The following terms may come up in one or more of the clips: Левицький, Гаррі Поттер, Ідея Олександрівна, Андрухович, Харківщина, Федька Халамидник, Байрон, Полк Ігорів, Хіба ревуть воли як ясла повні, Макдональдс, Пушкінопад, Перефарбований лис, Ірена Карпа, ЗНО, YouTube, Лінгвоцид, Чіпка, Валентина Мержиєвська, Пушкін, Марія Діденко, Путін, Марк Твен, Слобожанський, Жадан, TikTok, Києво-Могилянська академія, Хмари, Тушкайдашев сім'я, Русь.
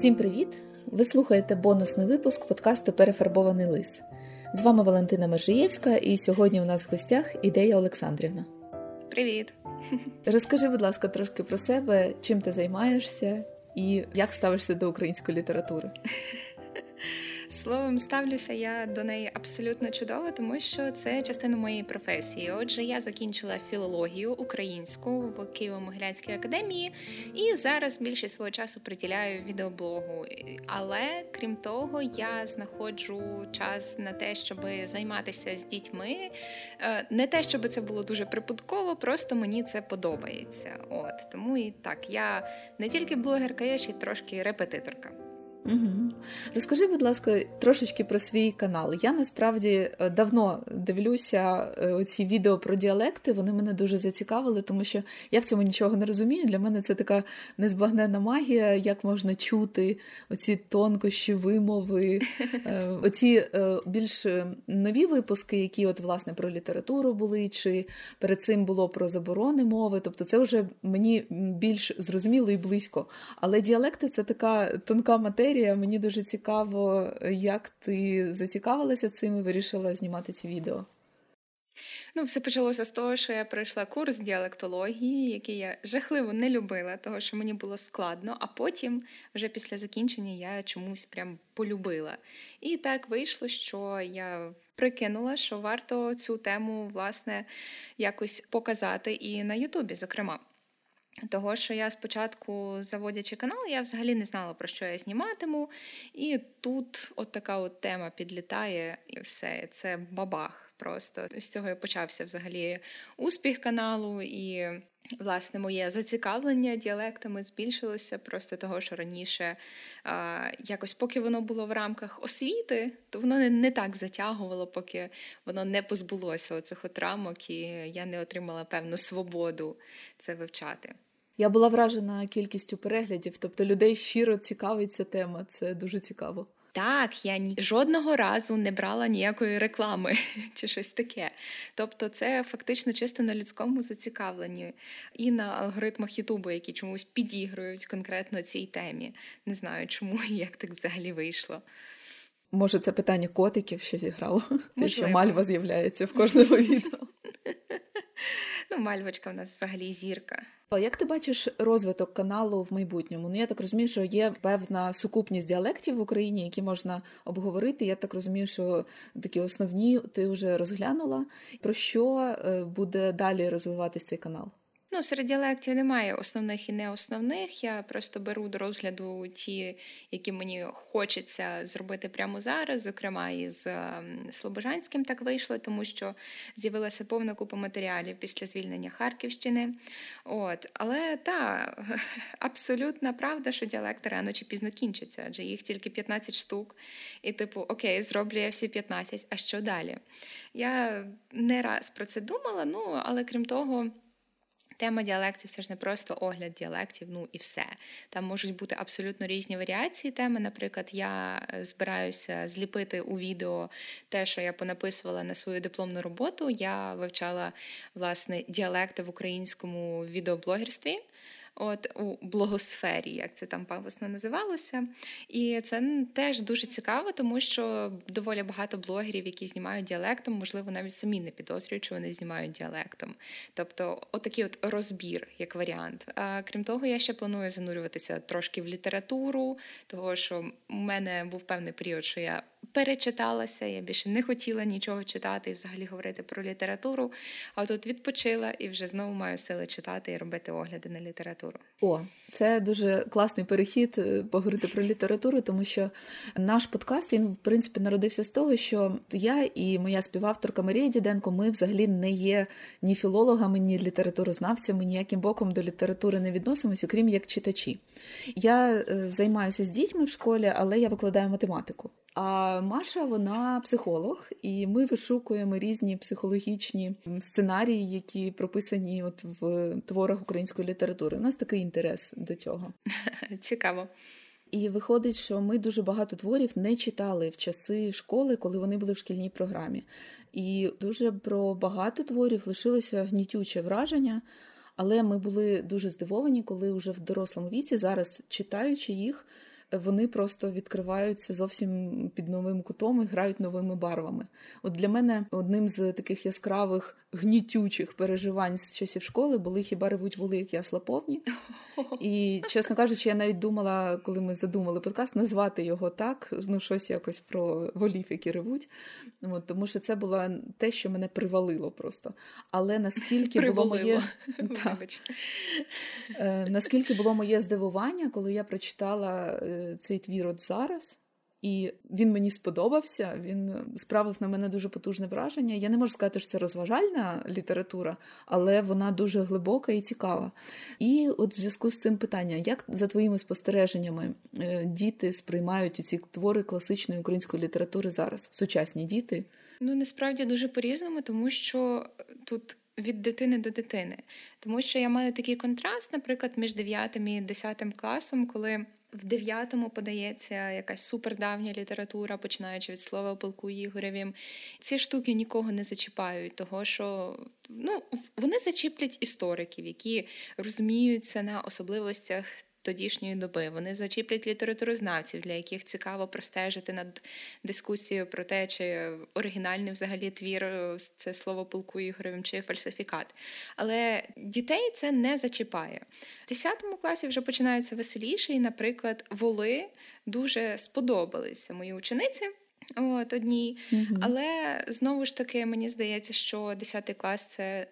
Всім привіт! Ви слухаєте бонусний випуск подкасту «Перефарбований лис». З вами Валентина Мержиєвська, і сьогодні у нас в гостях Ідея Олександрівна. Привіт! Розкажи, будь ласка, трошки про себе, чим ти займаєшся і як ставишся до української літератури? Словом, ставлюся я до неї абсолютно чудово, тому що це частина моєї професії. Отже, я закінчила філологію українську в Києво-Могилянській академії і зараз більше свого часу приділяю відеоблогу. Але, крім того, я знаходжу час на те, щоб займатися з дітьми. Не те, щоб це було дуже прибутково, просто мені це подобається. От, тому і так, я не тільки блогерка, я ще й трошки репетиторка. Угу. Розкажи, будь ласка, трошечки про свій канал. Я, насправді, давно дивлюся ці відео про діалекти, вони мене дуже зацікавили, тому що я в цьому нічого не розумію. Для мене це така незбагненна магія, як можна чути оці тонкощі вимови, оці більш нові випуски, які, от, власне, про літературу були, чи перед цим було про заборони мови. Тобто це вже мені більш зрозуміло і близько. Але діалекти – це така тонка матерія. Мені дуже цікаво, як ти зацікавилася цим і вирішила знімати ці відео. Ну, все почалося з того, що я пройшла курс діалектології, який я жахливо не любила, того, що мені було складно, а потім, вже після закінчення, я чомусь прям полюбила. І так вийшло, що я прикинула, що варто цю тему, власне, якось показати і на Ютубі, зокрема. Того, що я спочатку, заводячи канал, я взагалі не знала, про що я зніматиму. І тут от така от тема підлітає, і все, це бабах просто. З цього і почався взагалі успіх каналу, і, власне, моє зацікавлення діалектами збільшилося просто того, що раніше якось поки воно було в рамках освіти, то воно не так затягувало, поки воно не позбулося оцих от рамок, і я не отримала певну свободу це вивчати. Я була вражена кількістю переглядів, тобто людей щиро цікавить ця тема, це дуже цікаво. Так, я жодного разу не брала ніякої реклами чи щось таке. Тобто це фактично чисто на людському зацікавленні і на алгоритмах Ютубу, які чомусь підігрують конкретно цій темі. Не знаю, чому і як так взагалі вийшло. Може, це питання котиків ще зіграло? Можливо. Що мальва з'являється в кожному відео. Ну, мальвочка в нас взагалі зірка. Як ти бачиш розвиток каналу в майбутньому? Ну, я так розумію, що є певна сукупність діалектів в Україні, які можна обговорити. Я так розумію, що такі основні ти вже розглянула. Про що буде далі розвиватися цей канал? Ну, серед діалектів немає основних і неосновних. Я просто беру до розгляду ті, які мені хочеться зробити прямо зараз. Зокрема, із Слобожанським так вийшло, тому що з'явилася повна купа матеріалів після звільнення Харківщини. От. Але, та, абсолютна правда, що діалекти рано чи пізно кінчаться, адже їх тільки 15 штук. І типу, окей, зроблю я всі 15, а що далі? Я не раз про це думала, ну, але крім того, тема діалектів – це ж не просто огляд діалектів, ну і все. Там можуть бути абсолютно різні варіації теми. Наприклад, я збираюся зліпити у відео те, що я понаписувала на свою дипломну роботу. Я вивчала, власне, діалекти в українському відеоблогерстві. От, у блогосфері, як це там пафосно називалося. І це теж дуже цікаво, тому що доволі багато блогерів, які знімають діалектом, можливо, навіть самі не підозрюють, що вони знімають діалектом. Тобто, отакий от розбір, як варіант. А крім того, я ще планую занурюватися трошки в літературу, того, що в мене був певний період, що я перечиталася, я більше не хотіла нічого читати і взагалі говорити про літературу, а тут відпочила і вже знову маю сили читати і робити огляди на літературу. О, це дуже класний перехід поговорити про літературу, тому що наш подкаст, він, в принципі, народився з того, що я і моя співавторка Марія Діденко, ми взагалі не є ні філологами, ні літературознавцями, ніяким боком до літератури не відносимося, окрім як читачі. Я займаюся з дітьми в школі, але я викладаю математику. А Маша, вона психолог, і ми вишукуємо різні психологічні сценарії, які прописані от в творах української літератури. У нас такий інтерес до цього. Цікаво. І виходить, що ми дуже багато творів не читали в часи школи, коли вони були в шкільній програмі. І дуже про багато творів лишилося гнітюче враження, але ми були дуже здивовані, коли вже в дорослому віці, зараз читаючи їх, вони просто відкриваються зовсім під новим кутом і грають новими барвами. От для мене одним з таких яскравих гнітючих переживань з часів школи були «Хіба ревуть воли як ясла повні». І, чесно кажучи, я навіть думала, коли ми задумали подкаст, назвати його так, щось якось про волів, які ревуть. От, тому що це було те, що мене привалило просто. Але наскільки було моє здивування, коли я прочитала цей твір от зараз, і він мені сподобався, він справив на мене дуже потужне враження. Я не можу сказати, що це розважальна література, але вона дуже глибока і цікава. І от в зв'язку з цим питання, як за твоїми спостереженнями діти сприймають ці твори класичної української літератури зараз, сучасні діти? Насправді дуже по-різному, тому що тут від дитини до дитини. Тому що я маю такий контраст, наприклад, між 9 і 10 класом, коли в 9-му подається якась супердавня література, починаючи від слова «Полку Ігоревім». Ці штуки нікого не зачіпають, того що вони зачіплять істориків, які розуміються на особливостях тодішньої доби. Вони зачіплять літературознавців, для яких цікаво простежити над дискусією про те, чи оригінальний взагалі твір – це слово «Полку Ігоревим» чи фальсифікат. Але дітей це не зачіпає. В 10 класі вже починаються веселіші, і, наприклад, воли дуже сподобалися моїй учениці. Одній. Mm-hmm. Але, знову ж таки, мені здається, що 10 клас – це,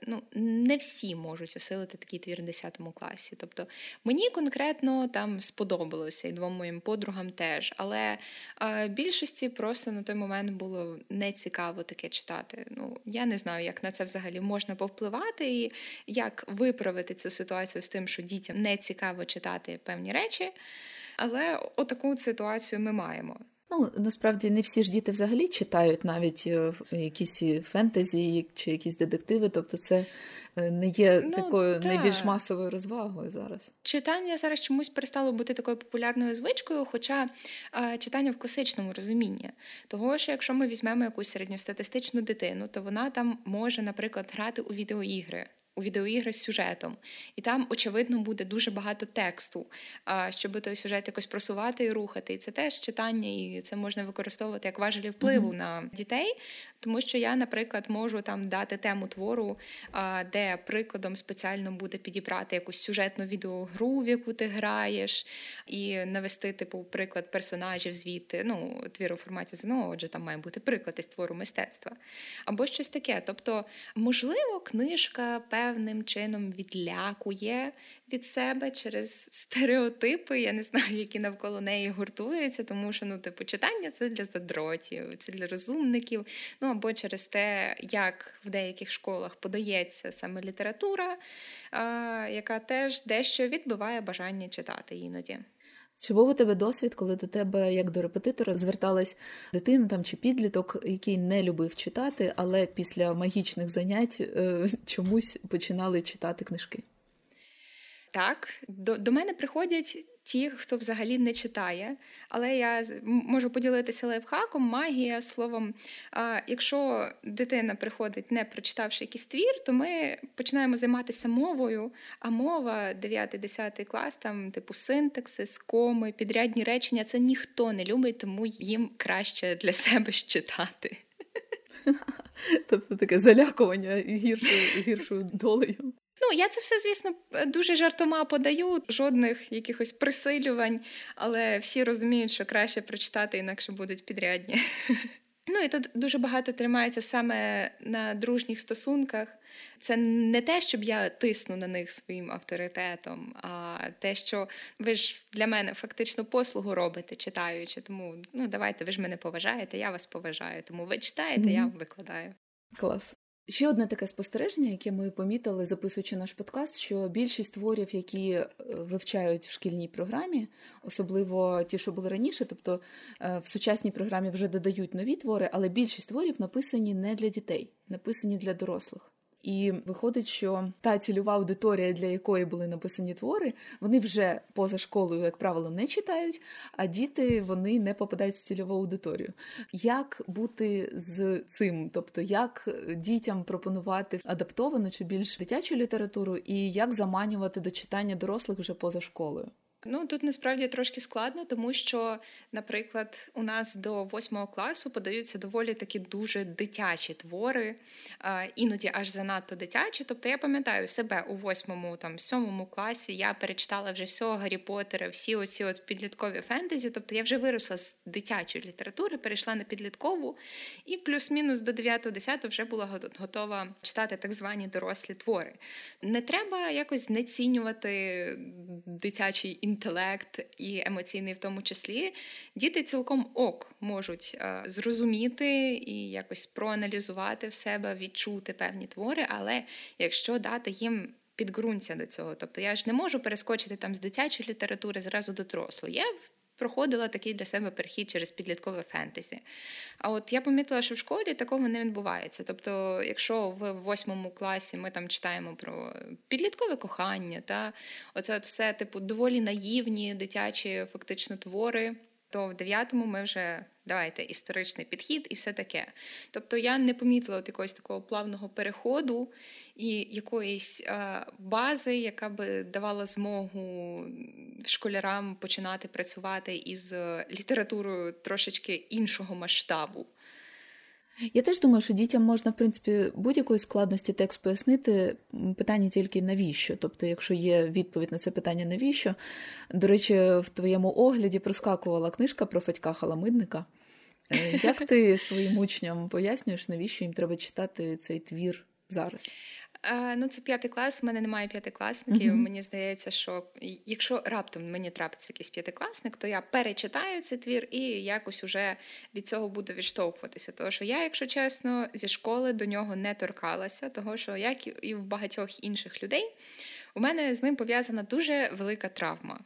не всі можуть осилити такий твір в 10 класі. Тобто, мені конкретно там сподобалося, і двом моїм подругам теж. Але більшості просто на той момент було нецікаво таке читати. Я не знаю, як на це взагалі можна повпливати, і як виправити цю ситуацію з тим, що дітям не цікаво читати певні речі. Але отаку ситуацію ми маємо. Насправді, не всі ж діти взагалі читають навіть якісь фентезі чи якісь детективи, тобто це не є такою найбільш масовою розвагою зараз. Читання зараз чомусь перестало бути такою популярною звичкою, хоча читання в класичному розумінні. Того, що якщо ми візьмемо якусь середньостатистичну дитину, то вона там може, наприклад, грати у відеоігри. У відеоігри з сюжетом. І там, очевидно, буде дуже багато тексту, щоб той сюжет якось просувати і рухати. І це теж читання, і це можна використовувати як важелі впливу на дітей. Тому що я, наприклад, можу там дати тему твору, де прикладом спеціально буде підібрати якусь сюжетну відеогру, в яку ти граєш, і навести, приклад персонажів звідти, твір у форматі ЗНО, отже, там має бути приклад із твору мистецтва. Або щось таке. Тобто, можливо, книжка певним чином відлякує від себе через стереотипи, я не знаю, які навколо неї гуртуються, тому що, читання – це для задротів, це для розумників, або через те, як в деяких школах подається саме література, яка теж дещо відбиває бажання читати іноді. Чи був у тебе досвід, коли до тебе, як до репетитора, зверталась дитина чи підліток, який не любив читати, але після магічних занять чомусь починали читати книжки? Так, до мене приходять ті, хто взагалі не читає, але я можу поділитися лайфхаком, магія, словом. Якщо дитина приходить, не прочитавши якийсь твір, то ми починаємо займатися мовою, а мова 9-10 клас, там синтакси, коми, підрядні речення, це ніхто не любить, тому їм краще для себе читати. Тобто таке залякування гіршою долею. Я це все, звісно, дуже жартома подаю, жодних якихось присилювань, але всі розуміють, що краще прочитати, інакше будуть підрядні. І тут дуже багато тримається саме на дружніх стосунках. Це не те, щоб я тисну на них своїм авторитетом, а те, що ви ж для мене фактично послугу робите, читаючи. Тому, давайте, ви ж мене поважаєте, я вас поважаю. Тому ви читаєте, я викладаю. Клас. Ще одне таке спостереження, яке ми помітили, записуючи наш подкаст, що більшість творів, які вивчають в шкільній програмі, особливо ті, що були раніше, тобто в сучасній програмі вже додають нові твори, але більшість творів написані не для дітей, написані для дорослих. І виходить, що та цільова аудиторія, для якої були написані твори, вони вже поза школою, як правило, не читають, а діти, вони не попадають в цільову аудиторію. Як бути з цим? Тобто, як дітям пропонувати адаптовану чи більш дитячу літературу і як заманювати до читання дорослих вже поза школою? Ну, тут насправді трошки складно, тому що, наприклад, у нас до 8 класу подаються доволі такі дуже дитячі твори, іноді аж занадто дитячі. Тобто я пам'ятаю себе у 7 класі, я перечитала вже всього Гаррі Поттера, всі оці от підліткові фентезі. Тобто я вже виросла з дитячої літератури, перейшла на підліткову і плюс-мінус до 9-10 вже була готова читати так звані дорослі твори. Не треба якось знецінювати дитячий інтелект і емоційний в тому числі. Діти цілком можуть зрозуміти і якось проаналізувати в себе, відчути певні твори, але якщо дати їм підґрунтя до цього, тобто я ж не можу перескочити там з дитячої літератури зразу до дорослої. Я проходила такий для себе перехід через підліткове фентезі. А от я помітила, що в школі такого не відбувається. Тобто, якщо в 8 класі ми там читаємо про підліткове кохання, та оце от все типу доволі наївні дитячі фактично твори, то в 9-му ми вже давайте історичний підхід і все таке. Тобто я не помітила от якогось такого плавного переходу і якоїсь бази, яка би давала змогу школярам починати працювати із літературою трошечки іншого масштабу. Я теж думаю, що дітям можна, в принципі, будь-якої складності текст пояснити, питання тільки навіщо. Тобто, якщо є відповідь на це питання навіщо. До речі, в твоєму огляді проскакувала книжка про Федька Халамидника. Як ти своїм учням пояснюєш, навіщо їм треба читати цей твір зараз? Ну, це 5 клас, в мене немає 5-класників. Мені здається, що якщо раптом мені трапиться якийсь 5-класник, то я перечитаю цей твір і якось уже від цього буду відштовхуватися. Тому що я, якщо чесно, зі школи до нього не торкалася, того що, як і в багатьох інших людей, у мене з ним пов'язана дуже велика травма.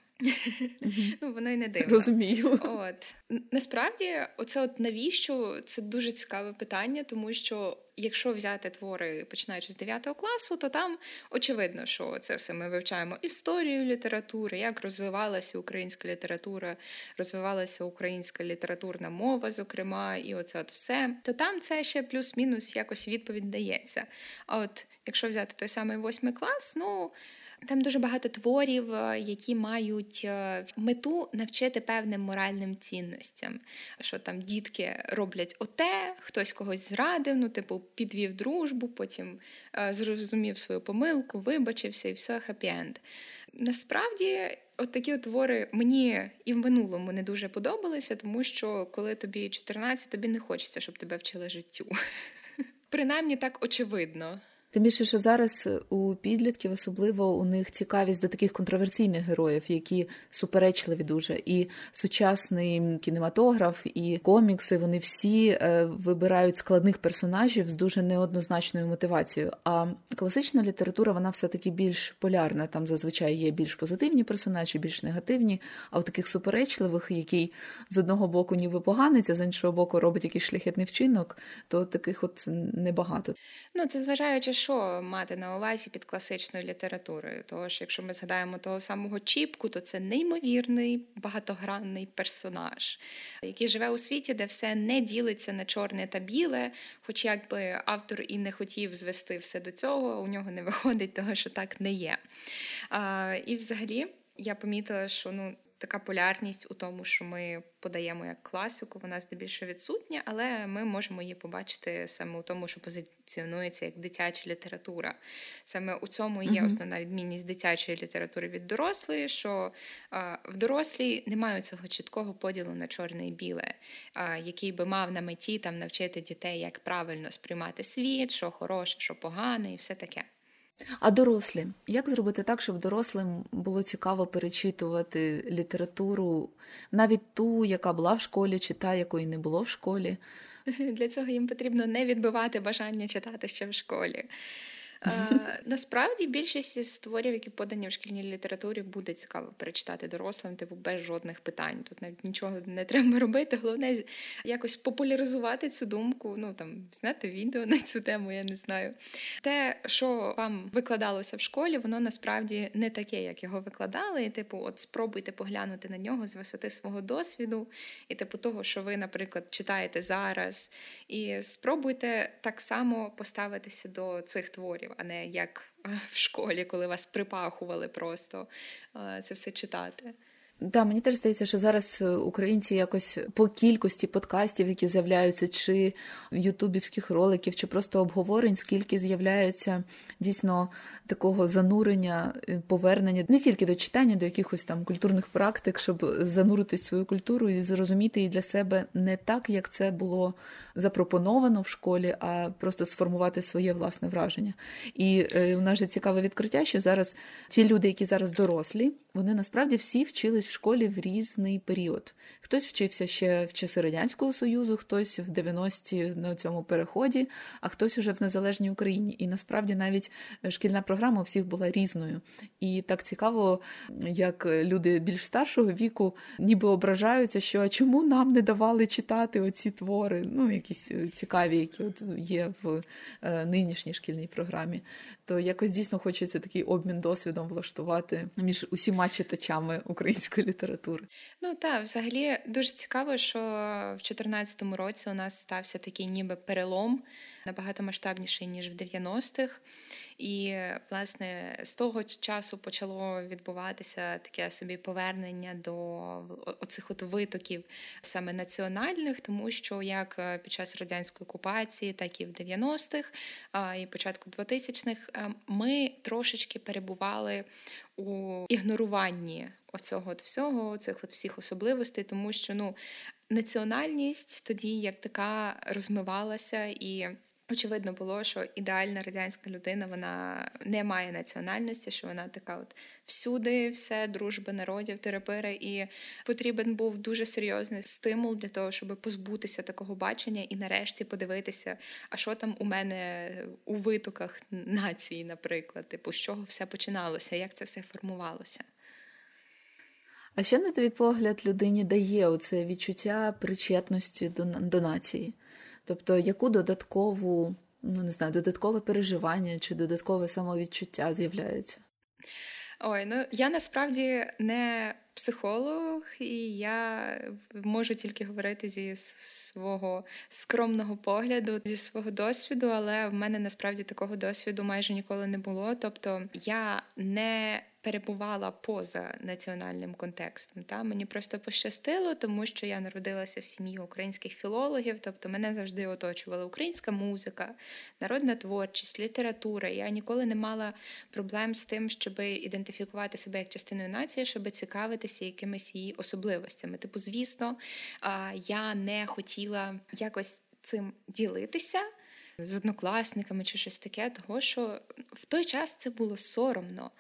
Ну, воно й не дивно. Розумію. От. Насправді, оце от навіщо, це дуже цікаве питання, тому що якщо взяти твори, починаючи з 9 класу, то там очевидно, що це все ми вивчаємо історію літератури, як розвивалася українська література, розвивалася українська літературна мова, зокрема, і оце от все. То там це ще плюс-мінус якось відповідь дається. А от якщо взяти той самий 8 клас, ну... Там дуже багато творів, які мають мету навчити певним моральним цінностям. Що там дітки роблять оте, хтось когось зрадив, ну, типу, підвів дружбу, потім зрозумів свою помилку, вибачився і все, хеппі-енд. Насправді, от такі от твори мені і в минулому не дуже подобалися, тому що коли тобі 14, тобі не хочеться, щоб тебе вчили життю. Принаймні так очевидно. Тим більше, що зараз у підлітків особливо у них цікавість до таких контроверсійних героїв, які суперечливі дуже. І сучасний кінематограф, і комікси, вони всі вибирають складних персонажів з дуже неоднозначною мотивацією. А класична література, вона все-таки більш полярна. Там зазвичай є більш позитивні персонажі, більш негативні. А у таких суперечливих, який з одного боку ніби поганець, а з іншого боку робить якийсь шляхетний вчинок, то таких от небагато. Ну, це зважаючи, що мати на увазі під класичною літературою. Тож, якщо ми згадаємо того самого Чіпку, то це неймовірний багатогранний персонаж, який живе у світі, де все не ділиться на чорне та біле, хоч якби автор і не хотів звести все до цього, у нього не виходить того, що так не є. І взагалі я помітила, що така полярність у тому, що ми подаємо як класику, вона здебільшого відсутня, але ми можемо її побачити саме у тому, що позиціонується як дитяча література. Саме у цьому є основна відмінність дитячої літератури від дорослої, що в дорослій немає цього чіткого поділу на чорне і біле, який би мав на меті там навчити дітей, як правильно сприймати світ, що хороше, що погане і все таке. А дорослі? Як зробити так, щоб дорослим було цікаво перечитувати літературу, навіть ту, яка була в школі, чи та, якої не було в школі? Для цього їм потрібно не відбивати бажання читати ще в школі. Насправді більшість із творів, які подані в шкільній літературі, буде цікаво перечитати дорослим, типу без жодних питань. Тут навіть нічого не треба робити. Головне якось популяризувати цю думку. Ну там зняти відео на цю тему, я не знаю. Те, що вам викладалося в школі, воно насправді не таке, як його викладали. І, типу, от спробуйте поглянути на нього з висоти свого досвіду, і типу того, що ви, наприклад, читаєте зараз, і спробуйте так само поставитися до цих творів, а не як в школі, коли вас припахували просто це все читати. Да, мені теж здається, що зараз українці якось по кількості подкастів, які з'являються, чи ютубівських роликів, чи просто обговорень, скільки з'являється дійсно такого занурення, повернення не тільки до читання, до якихось там культурних практик, щоб занурити свою культуру і зрозуміти її для себе не так, як це було запропоновано в школі, а просто сформувати своє власне враження. І у нас же цікаве відкриття, що зараз ті люди, які зараз дорослі, вони насправді всі вчились в школі в різний період. Хтось вчився ще в часи Радянського Союзу, хтось в 90-ті на цьому переході, а хтось уже в незалежній Україні. І насправді навіть шкільна програма у всіх була різною. І так цікаво, як люди більш старшого віку ніби ображаються, що а чому нам не давали читати оці твори, ну якісь цікаві, які от є в нинішній шкільній програмі. То якось дійсно хочеться такий обмін досвідом влаштувати між усіма читачами української літератури. Ну так, взагалі дуже цікаво, що в 2014 році у нас стався такий ніби перелом, набагато масштабніший, ніж в 90-х. І, власне, з того часу почало відбуватися таке собі повернення до оцих от витоків саме національних, тому що як під час радянської окупації, так і в 90-х і початку 2000-х ми трошечки перебували у ігноруванні оцього от всього, цих от всіх особливостей, тому що, ну, національність тоді як така розмивалася і... Очевидно було, що ідеальна радянська людина, вона не має національності, що вона така от всюди, все, дружби народів, терапири. І потрібен був дуже серйозний стимул для того, щоб позбутися такого бачення і нарешті подивитися, а що там у мене у витоках нації, наприклад, типу, з чого все починалося, як це все формувалося. А що, на твій погляд, людині дає оце відчуття причетності до нації? Тобто, яку додаткову, ну не знаю, додаткове переживання чи додаткове самовідчуття з'являється? Ой, ну я насправді не психолог, і я можу тільки говорити зі свого скромного погляду, зі свого досвіду, але в мене насправді такого досвіду майже ніколи не було. Тобто, я не перебувала поза національним контекстом. Та? Мені просто пощастило, тому що я народилася в сім'ї українських філологів, тобто мене завжди оточувала українська музика, народна творчість, література. Я ніколи не мала проблем з тим, щоб ідентифікувати себе як частиною нації, щоб цікавитися якимись її особливостями. Типу, звісно, я не хотіла якось цим ділитися з однокласниками чи щось таке, того, що в той час це було соромно.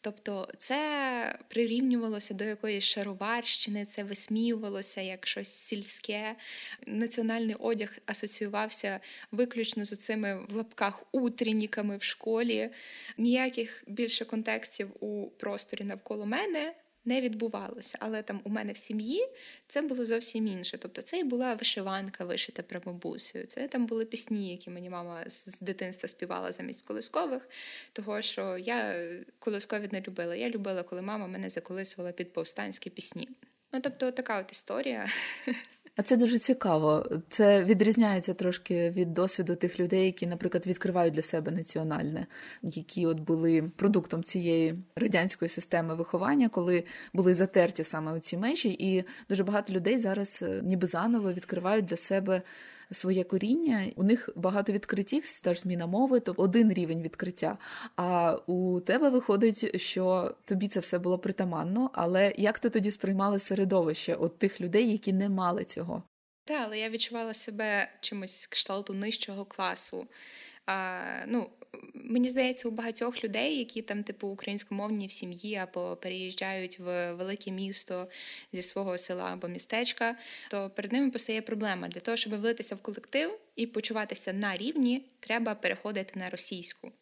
Тобто це прирівнювалося до якоїсь шароварщини, це висміювалося як щось сільське. Національний одяг асоціювався виключно з цими в лапках утренніками в школі. Ніяких більше контекстів у просторі навколо мене не відбувалося, але там у мене в сім'ї це було зовсім інше. Тобто це і була вишиванка вишита прабабусею, це там були пісні, які мені мама з дитинства співала замість колискових, того, що я колискові не любила. Я любила, коли мама мене заколисувала під повстанські пісні. Ну, тобто така от історія. А це дуже цікаво. Це відрізняється трошки від досвіду тих людей, які, наприклад, відкривають для себе національне, які от були продуктом цієї радянської системи виховання, коли були затерті саме у ці межі, і дуже багато людей зараз ніби заново відкривають для себе своє коріння. У них багато відкриттів, та ж зміна мови, то один рівень відкриття. А у тебе виходить, що тобі це все було притаманно, але як ти тоді сприймала середовище от тих людей, які не мали цього? Так, але я відчувала себе чимось з кшталту нижчого класу. Мені здається, у багатьох людей, які там, типу, українськомовні в сім'ї або переїжджають в велике місто зі свого села або містечка, то перед ними постає проблема. Для того, щоб влитися в колектив і почуватися на рівні, треба переходити на російську.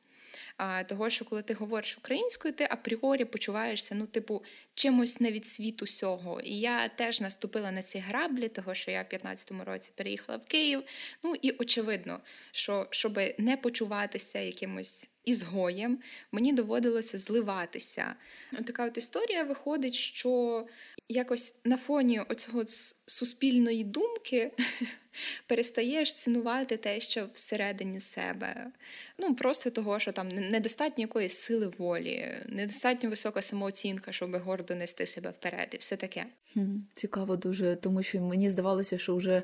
Того, що коли ти говориш українською, ти апріорі почуваєшся, ну, типу, чимось не від світу сього. І я теж наступила на ці граблі, того, що я в 15-му році переїхала в Київ. Ну, і очевидно, що щоб не почуватися якимось ізгоєм, мені доводилося зливатися. Така от історія виходить, що якось на фоні оцього суспільної думки перестаєш цінувати те, що всередині себе. Просто того, що там недостатньо якоїсь сили волі, недостатньо висока самооцінка, щоб гордо нести себе вперед і все таке. Цікаво дуже, тому що мені здавалося, що вже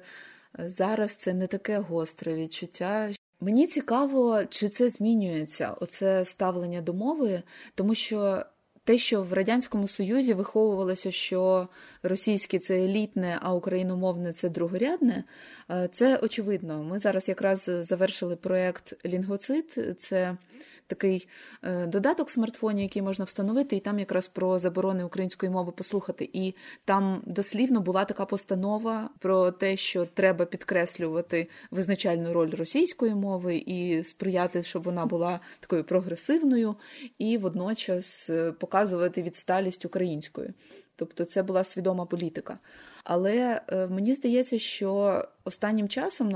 зараз це не таке гостре відчуття. Мені цікаво, чи це змінюється, оце ставлення до мови, тому що те, що в Радянському Союзі виховувалося, що російське – це елітне, а україномовне – це другорядне, це очевидно. Ми зараз якраз завершили проєкт «Лінгвоцид». Це такий додаток в смартфоні, який можна встановити, і там якраз про заборони української мови послухати. І там дослівно була така постанова про те, що треба підкреслювати визначальну роль російської мови і сприяти, щоб вона була такою прогресивною, і водночас показувати відсталість української. Тобто це була свідома політика. Але мені здається, що останнім часом,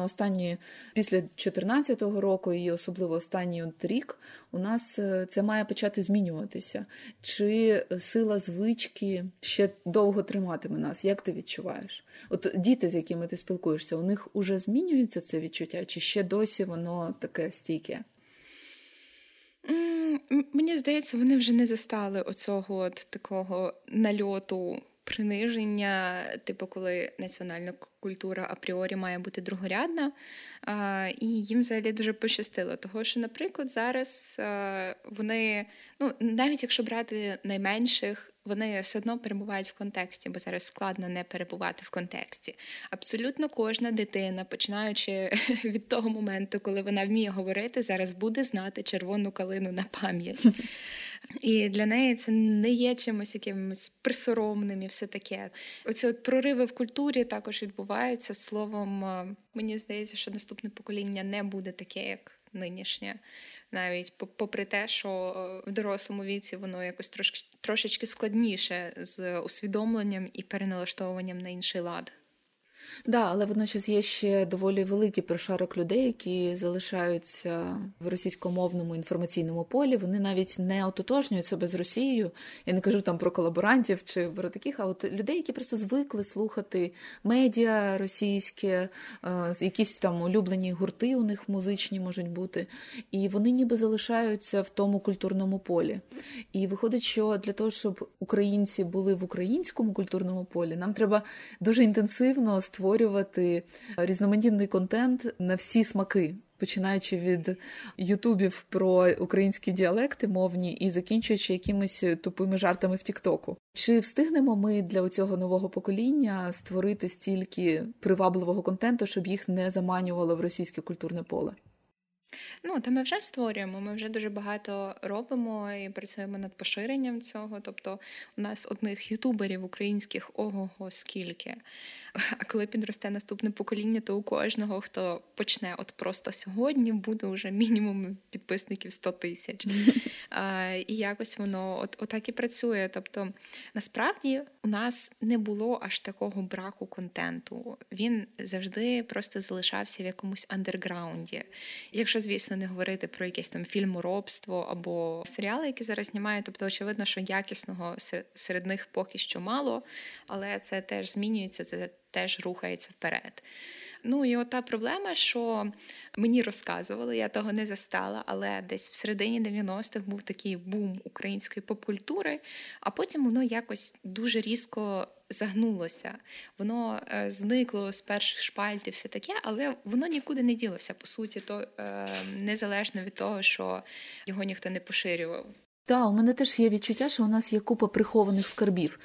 після 2014 року і особливо останній рік, у нас це має почати змінюватися. Чи сила звички ще довго триматиме нас? Як ти відчуваєш? От діти, з якими ти спілкуєшся, у них уже змінюється це відчуття? Чи ще досі воно таке стійке? Мені здається, вони вже не застали оцього такого нальоту приниження, коли національна культура апріорі має бути другорядна, і їм взагалі дуже пощастило. Того, що, наприклад, зараз вони, навіть якщо брати найменших, вони все одно перебувають в контексті, бо зараз складно не перебувати в контексті. Абсолютно кожна дитина, починаючи від того моменту, коли вона вміє говорити, зараз буде знати червону калину на пам'ять. І для неї це не є чимось якимось присоромним і все таке. Оці прориви в культурі також відбуваються. Словом, мені здається, що наступне покоління не буде таке, як нинішнє. Навіть попри те, що в дорослому віці воно якось трошечки складніше з усвідомленням і переналаштовуванням на інший лад. Да, але водночас є ще доволі великий прошарок людей, які залишаються в російськомовному інформаційному полі. Вони навіть не ототожнюють себе з Росією. Я не кажу там про колаборантів чи про таких, а от людей, які просто звикли слухати медіа російське, якісь там улюблені гурти у них музичні можуть бути. І вони ніби залишаються в тому культурному полі. І виходить, що для того, щоб українці були в українському культурному полі, нам треба дуже інтенсивно створювати різноманітний контент на всі смаки, починаючи від ютубів про українські діалекти мовні і закінчуючи якимись тупими жартами в тіктоку. Чи встигнемо ми для цього нового покоління створити стільки привабливого контенту, щоб їх не заманювало в російське культурне поле? Та ми вже створюємо, ми вже дуже багато робимо і працюємо над поширенням цього. Тобто у нас одних ютуберів українських ого-го скільки. А коли підросте наступне покоління, то у кожного, хто почне от просто сьогодні, буде вже мінімум підписників 100 000. І якось воно отак і працює. Тобто насправді у нас не було аж такого браку контенту. Він завжди просто залишався в якомусь андерграунді. Якщо, звісно, не говорити про якесь там фільморобство або серіали, які зараз знімають. Тобто, очевидно, що якісного серед них поки що мало, але це теж змінюється, це теж рухається вперед. І ота проблема, що мені розказували, я того не застала, але десь в середині 90-х був такий бум української попкультури, а потім воно якось дуже різко загнулося. Воно зникло з перших шпальт і все таке, але воно нікуди не ділося, по суті, то незалежно від того, що його ніхто не поширював. Так, у мене теж є відчуття, що у нас є купа прихованих скарбів.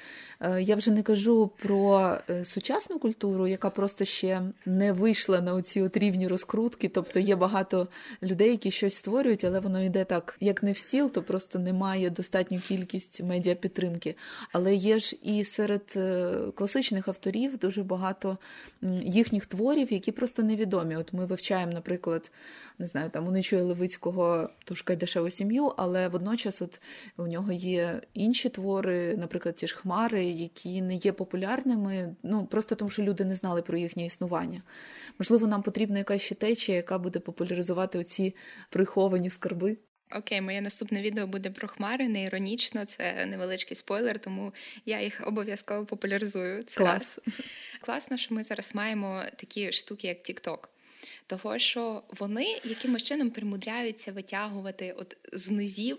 Я вже не кажу про сучасну культуру, яка просто ще не вийшла на оці от рівні розкрутки. Тобто є багато людей, які щось створюють, але воно йде так, як не в стіл, то просто немає достатню кількість медіапідтримки. Але є ж і серед класичних авторів дуже багато їхніх творів, які просто невідомі. От ми вивчаємо, наприклад, Уничує Левицького Тушкайдашеву сім'ю, але водночас у нього є інші твори, наприклад, ті ж «Хмари», які не є популярними, просто тому, що люди не знали про їхнє існування. Можливо, нам потрібна якась ще течія, яка буде популяризувати оці приховані скарби? Окей, моє наступне відео буде про хмари, не іронічно, це невеличкий спойлер, тому я їх обов'язково популяризую. Це клас. Класно, що ми зараз маємо такі штуки, як TikTok. Того, що вони якимось чином примудряються витягувати от з низів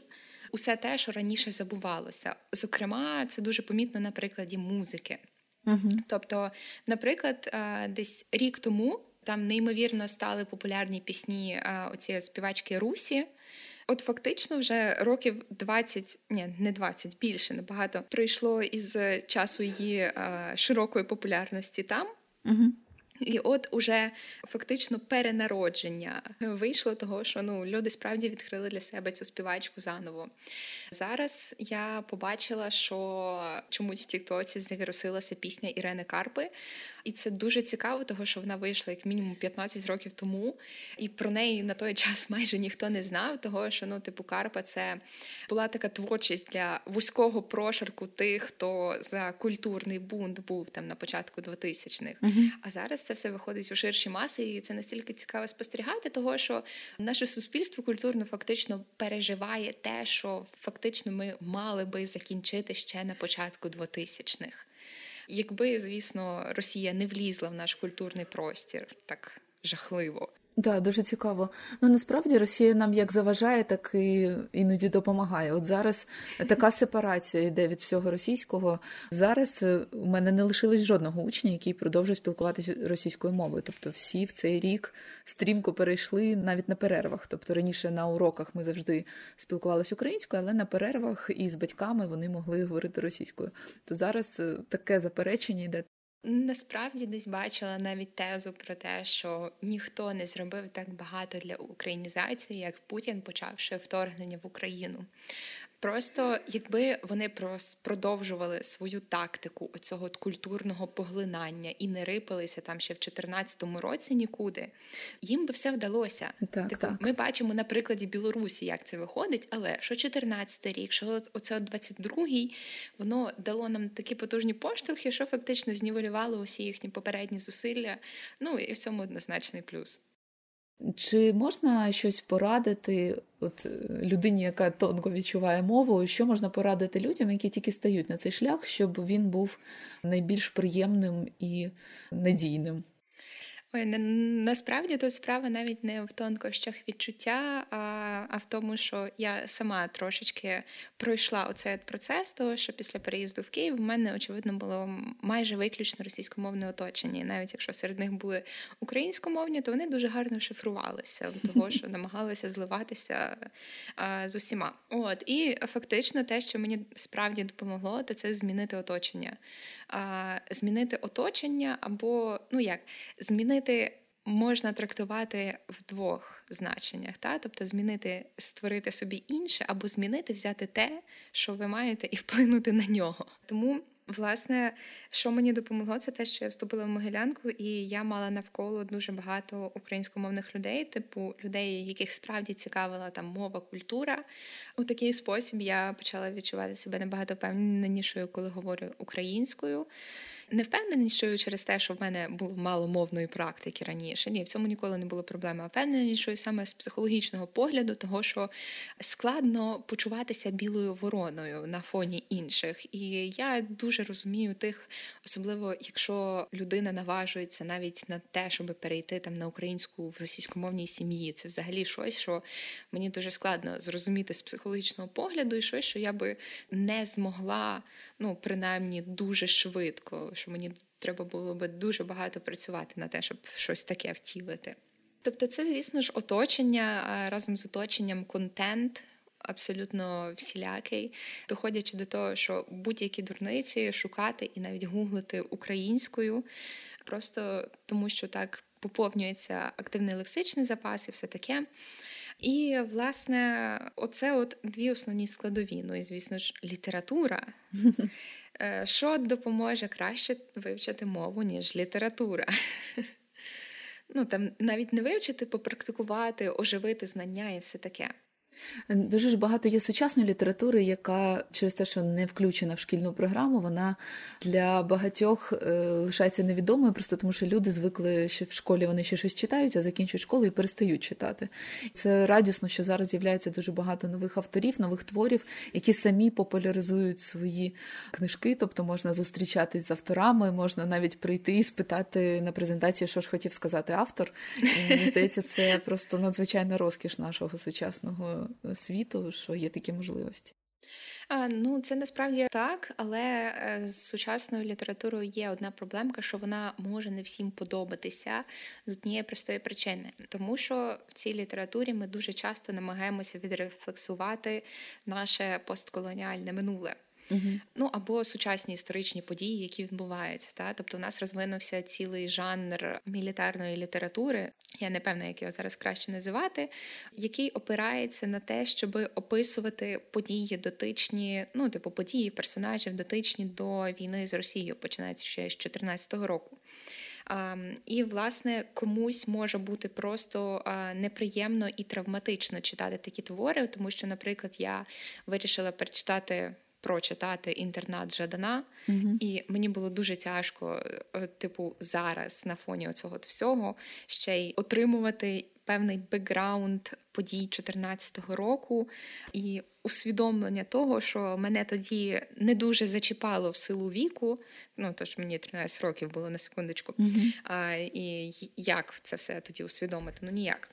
усе те, що раніше забувалося. Зокрема, це дуже помітно на прикладі музики. Угу. Тобто, наприклад, десь рік тому там неймовірно стали популярні пісні оці співачки Русі. От фактично вже років 20, не 20, більше набагато, пройшло із часу її широкої популярності там. Угу. І от уже фактично перенародження вийшло того, що люди справді відкрили для себе цю співачку заново. Зараз я побачила, що чомусь в Тіктоці завірусилася пісня Ірени Карпи. І це дуже цікаво, того, що вона вийшла як мінімум 15 років тому. І про неї на той час майже ніхто не знав, того, що, Карпа це була така творчість для вузького прошарку тих, хто за культурний бунт був там на початку 2000-х. Угу. А зараз це все виходить у ширші маси, і це настільки цікаво спостерігати, того, що наше суспільство культурно фактично переживає те, що фактично ми мали би закінчити ще на початку 2000-х. Якби, звісно, Росія не влізла в наш культурний простір так жахливо. Так, дуже цікаво. Насправді Росія нам як заважає, так і іноді допомагає. От зараз така сепарація йде від всього російського. Зараз у мене не лишилось жодного учня, який продовжує спілкуватися російською мовою. Тобто всі в цей рік стрімко перейшли навіть на перервах. Тобто раніше на уроках ми завжди спілкувалися українською, але на перервах і з батьками вони могли говорити російською. То зараз таке заперечення йде. Насправді десь бачила навіть тезу про те, що ніхто не зробив так багато для українізації, як Путін, почавши вторгнення в Україну. Просто якби вони продовжували свою тактику оцього культурного поглинання і не рипалися там ще в 14-му році нікуди, їм би все вдалося. Так. Ми бачимо на прикладі Білорусі, як це виходить, але що 14-й рік, що оце 22-й, воно дало нам такі потужні поштовхи, що фактично знівелювало усі їхні попередні зусилля, і в цьому однозначний плюс. Чи можна щось порадити от людині, яка тонко відчуває мову, що можна порадити людям, які тільки стають на цей шлях, щоб він був найбільш приємним і надійним? Насправді тут справа навіть не в тонкощах відчуття, а в тому, що я сама трошечки пройшла оцей процес, того, що після переїзду в Київ в мене, очевидно, було майже виключно російськомовне оточення. І навіть якщо серед них були українськомовні, то вони дуже гарно шифрувалися, того, що намагалися зливатися з усіма. І фактично те, що мені справді допомогло, то це змінити оточення. Змінити оточення або, змінити можна трактувати в двох значеннях. Тобто змінити, створити собі інше, або змінити, взяти те, що ви маєте, і вплинути на нього. Тому, власне, що мені допомогло, це те, що я вступила в Могилянку, і я мала навколо дуже багато українськомовних людей, типу людей, яких справді цікавила там мова, культура. У такий спосіб я почала відчувати себе набагато впевненішою, коли говорю українською. Не впевненішою через те, що в мене було мало мовної практики раніше. Ні, в цьому ніколи не було проблеми. А впевненішою саме з психологічного погляду того, що складно почуватися білою вороною на фоні інших. І я дуже розумію тих, особливо якщо людина наважується навіть на те, щоб перейти там на українську в російськомовній сім'ї. Це взагалі щось, що мені дуже складно зрозуміти з психологічного погляду і щось, що я би не змогла, принаймні дуже швидко, що мені треба було би дуже багато працювати на те, щоб щось таке втілити. Тобто це, звісно ж, оточення, разом з оточенням контент абсолютно всілякий, доходячи до того, що будь-які дурниці шукати і навіть гуглити українською, просто тому що так поповнюється активний лексичний запас і все таке. І, власне, оце от дві основні складові. І, звісно ж, література. Що допоможе краще вивчити мову, ніж література? Навіть не вивчити, попрактикувати, оживити знання і все таке. Дуже ж багато є сучасної літератури, яка через те, що не включена в шкільну програму, вона для багатьох лишається невідомою, просто тому що люди звикли, що в школі вони ще щось читають, а закінчують школу і перестають читати. Це радісно, що зараз з'являється дуже багато нових авторів, нових творів, які самі популяризують свої книжки, тобто можна зустрічатись з авторами, можна навіть прийти і спитати на презентації, що ж хотів сказати автор. І, мені здається, це просто надзвичайна розкіш нашого сучасного світу, що є такі можливості. Ну, це насправді так, але з сучасною літературою є одна проблемка, що вона може не всім подобатися з однієї простої причини. Тому що в цій літературі ми дуже часто намагаємося відрефлексувати наше постколоніальне минуле. Uh-huh. Ну, або сучасні історичні події, які відбуваються. Та? Тобто у нас розвинувся цілий жанр мілітарної літератури, я не певна, як його зараз краще називати, який опирається на те, щоб описувати події дотичні, ну, типу події персонажів дотичні до війни з Росією, починаючи ще з 2014 року. І, власне, комусь може бути просто неприємно і травматично читати такі твори, тому що, наприклад, я вирішила прочитати «Інтернат Жадана», mm-hmm. і мені було дуже тяжко, типу, зараз на фоні оцього всього ще й отримувати певний бекграунд подій 2014 року і усвідомлення того, що мене тоді не дуже зачіпало в силу віку, ну, тож мені 13 років було, на секундочку, mm-hmm. І як це все тоді усвідомити? Ну, ніяк.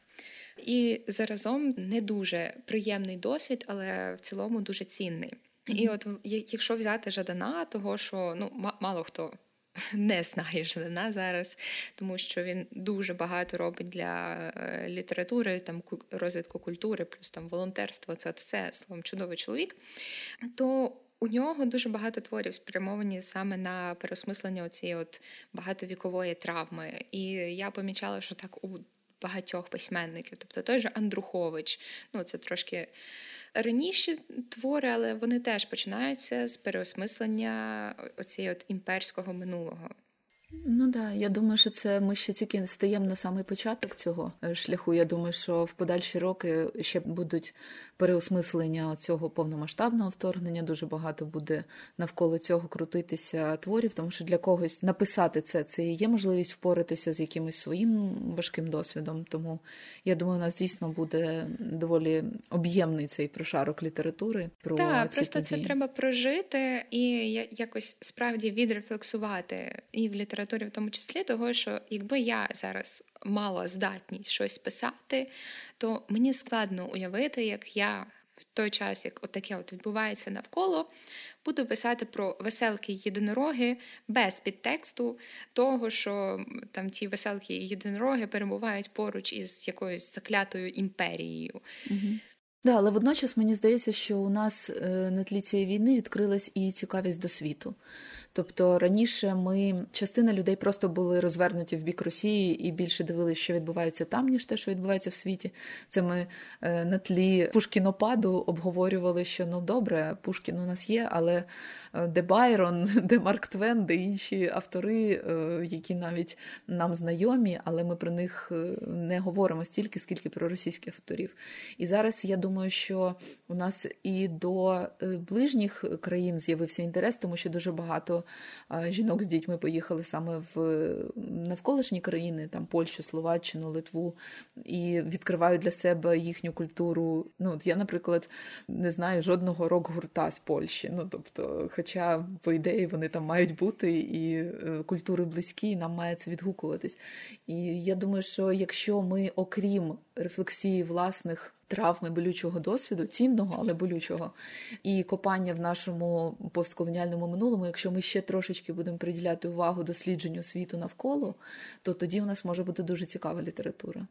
І заразом не дуже приємний досвід, але в цілому дуже цінний. Mm-hmm. І от якщо взяти Жадана, того, що ну, мало хто не знає Жадана зараз, тому що він дуже багато робить для літератури, там, розвитку культури, плюс там волонтерство, це все, словом, чудовий чоловік, то у нього дуже багато творів спрямовані саме на переосмислення цієї от багатовікової травми. І я помічала, що так у багатьох письменників, тобто той же Андрухович, ну це трошки... Раніші твори, але вони теж починаються з переосмислення оцієї от імперського минулого. Ну так, я думаю, що це ми ще тільки стаємо на самий початок цього шляху. Я думаю, що в подальші роки ще будуть переосмислення цього повномасштабного вторгнення. Дуже багато буде навколо цього крутитися творів, тому що для когось написати це і є можливість впоратися з якимось своїм важким досвідом. Тому, я думаю, у нас дійсно буде доволі об'ємний цей прошарок літератури. Так, просто це треба прожити і якось справді відрефлексувати і в літературі. В тому числі того, що якби я зараз мала здатність щось писати, то мені складно уявити, як я в той час, як отаке от відбувається навколо, буду писати про веселки і єдинороги без підтексту того, що там ті веселки і єдинороги перебувають поруч із якоюсь заклятою імперією. Угу. Да, але водночас мені здається, що у нас на тлі цієї війни відкрилась і цікавість до світу. Тобто раніше частина людей просто були розвернуті в бік Росії і більше дивилися, що відбувається там, ніж те, що відбувається в світі. Це ми на тлі Пушкінопаду обговорювали, що ну добре, Пушкін у нас є, але де Байрон, де Марк Твен, де інші автори, які навіть нам знайомі, але ми про них не говоримо стільки, скільки про російських авторів. І зараз, я думаю, що у нас і до ближніх країн з'явився інтерес, тому що дуже багато жінок з дітьми поїхали саме в навколишні країни, там Польщу, Словаччину, Литву, і відкривають для себе їхню культуру. Ну, от я, наприклад, не знаю жодного рок-гурта з Польщі. Ну, тобто, хоча, по ідеї, вони там мають бути, і культури близькі, і нам має це відгукуватись. І я думаю, що якщо ми, окрім рефлексії власних травми, болючого досвіду, цінного, але болючого, і копання в нашому постколоніальному минулому, якщо ми ще трошечки будемо приділяти увагу дослідженню світу навколо, то тоді у нас може бути дуже цікава література.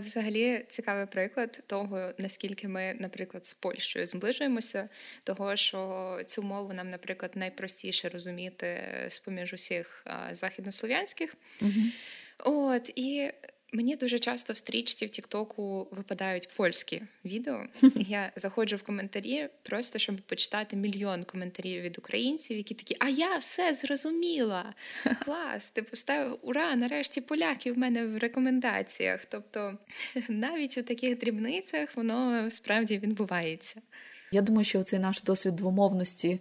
Взагалі цікавий приклад того, наскільки ми, наприклад, з Польщею зближуємося, того, що цю мову нам, наприклад, найпростіше розуміти з-поміж усіх західнослов'янських. Угу. От, і Мені дуже часто в стрічці в TikTok випадають польські відео. Я заходжу в коментарі просто, щоб почитати мільйон коментарів від українців, які такі: а я все зрозуміла, клас, ти поставив, ура, нарешті поляки в мене в рекомендаціях. Тобто навіть у таких дрібницях воно справді відбувається. Я думаю, що цей наш досвід двомовності,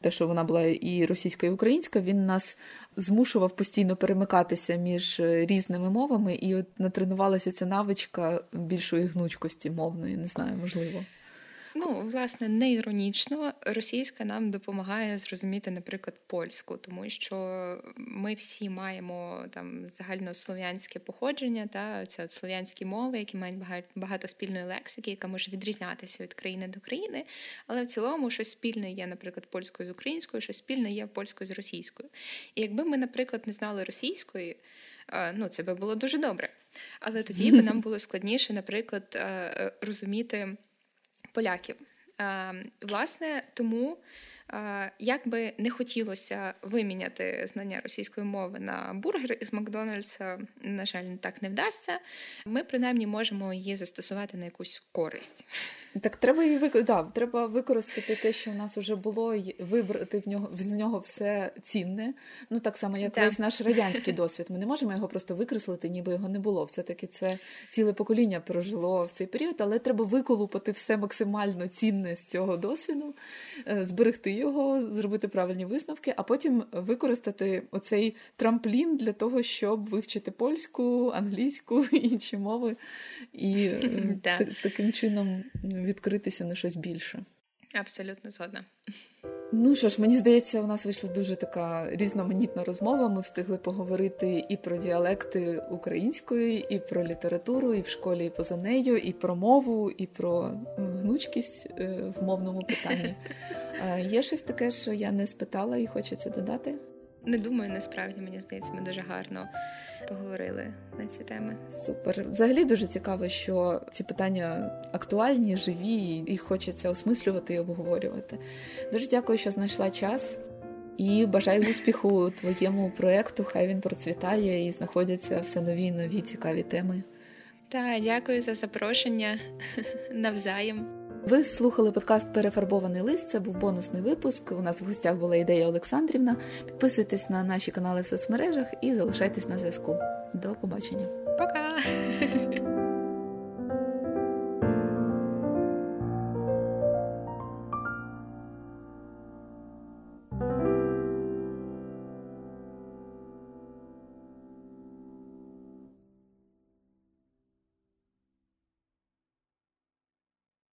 те, що вона була і російська, і українська, він нас змушував постійно перемикатися між різними мовами, і от натренувалася ця навичка більшої гнучкості мовної, не знаю, можливо. Ну, власне, не іронічно, російська нам допомагає зрозуміти, наприклад, польську, тому що ми всі маємо там загальнослов'янське походження, та це слов'янські мови, які мають багато спільної лексики, яка може відрізнятися від країни до країни, але в цілому щось спільне є, наприклад, польською з українською, щось спільне є польською з російською. І якби ми, наприклад, не знали російської, ну, це би було дуже добре. Але тоді би нам було складніше, наприклад, розуміти поляків. Власне, тому, як би не хотілося виміняти знання російської мови на бургер із Макдональдса, на жаль, так не вдасться, ми, принаймні, можемо її застосувати на якусь користь. Так, треба використати те, що в нас вже було, і вибрати в нього все цінне. Ну, так само, як весь наш радянський досвід. Ми не можемо його просто викреслити, ніби його не було. Все-таки це ціле покоління прожило в цей період, але треба виколупати все максимально цінне з цього досвіду, зберегти його, зробити правильні висновки, а потім використати оцей трамплін для того, щоб вивчити польську, англійську, інші мови і таким чином відкритися на щось більше. Абсолютно згодна. Ну що ж, мені здається, у нас вийшла дуже така різноманітна розмова. Ми встигли поговорити і про діалекти української, і про літературу, і в школі, і поза нею, і про мову, і про гнучкість в мовному питанні. Є щось таке, що я не спитала і хочеться додати? Не думаю, насправді, мені здається, ми дуже гарно поговорили на ці теми. Супер. Взагалі дуже цікаво, що ці питання актуальні, живі, і їх хочеться осмислювати і обговорювати. Дуже дякую, що знайшла час, і бажаю успіху твоєму проєкту, хай він процвітає і знаходяться все нові і нові цікаві теми. Та, дякую за запрошення. Навзаєм. Ви слухали подкаст «Перефарбований лис». Це був бонусний випуск. У нас в гостях була Ідея Олександрівна. Підписуйтесь на наші канали в соцмережах і залишайтесь на зв'язку. До побачення. Пока!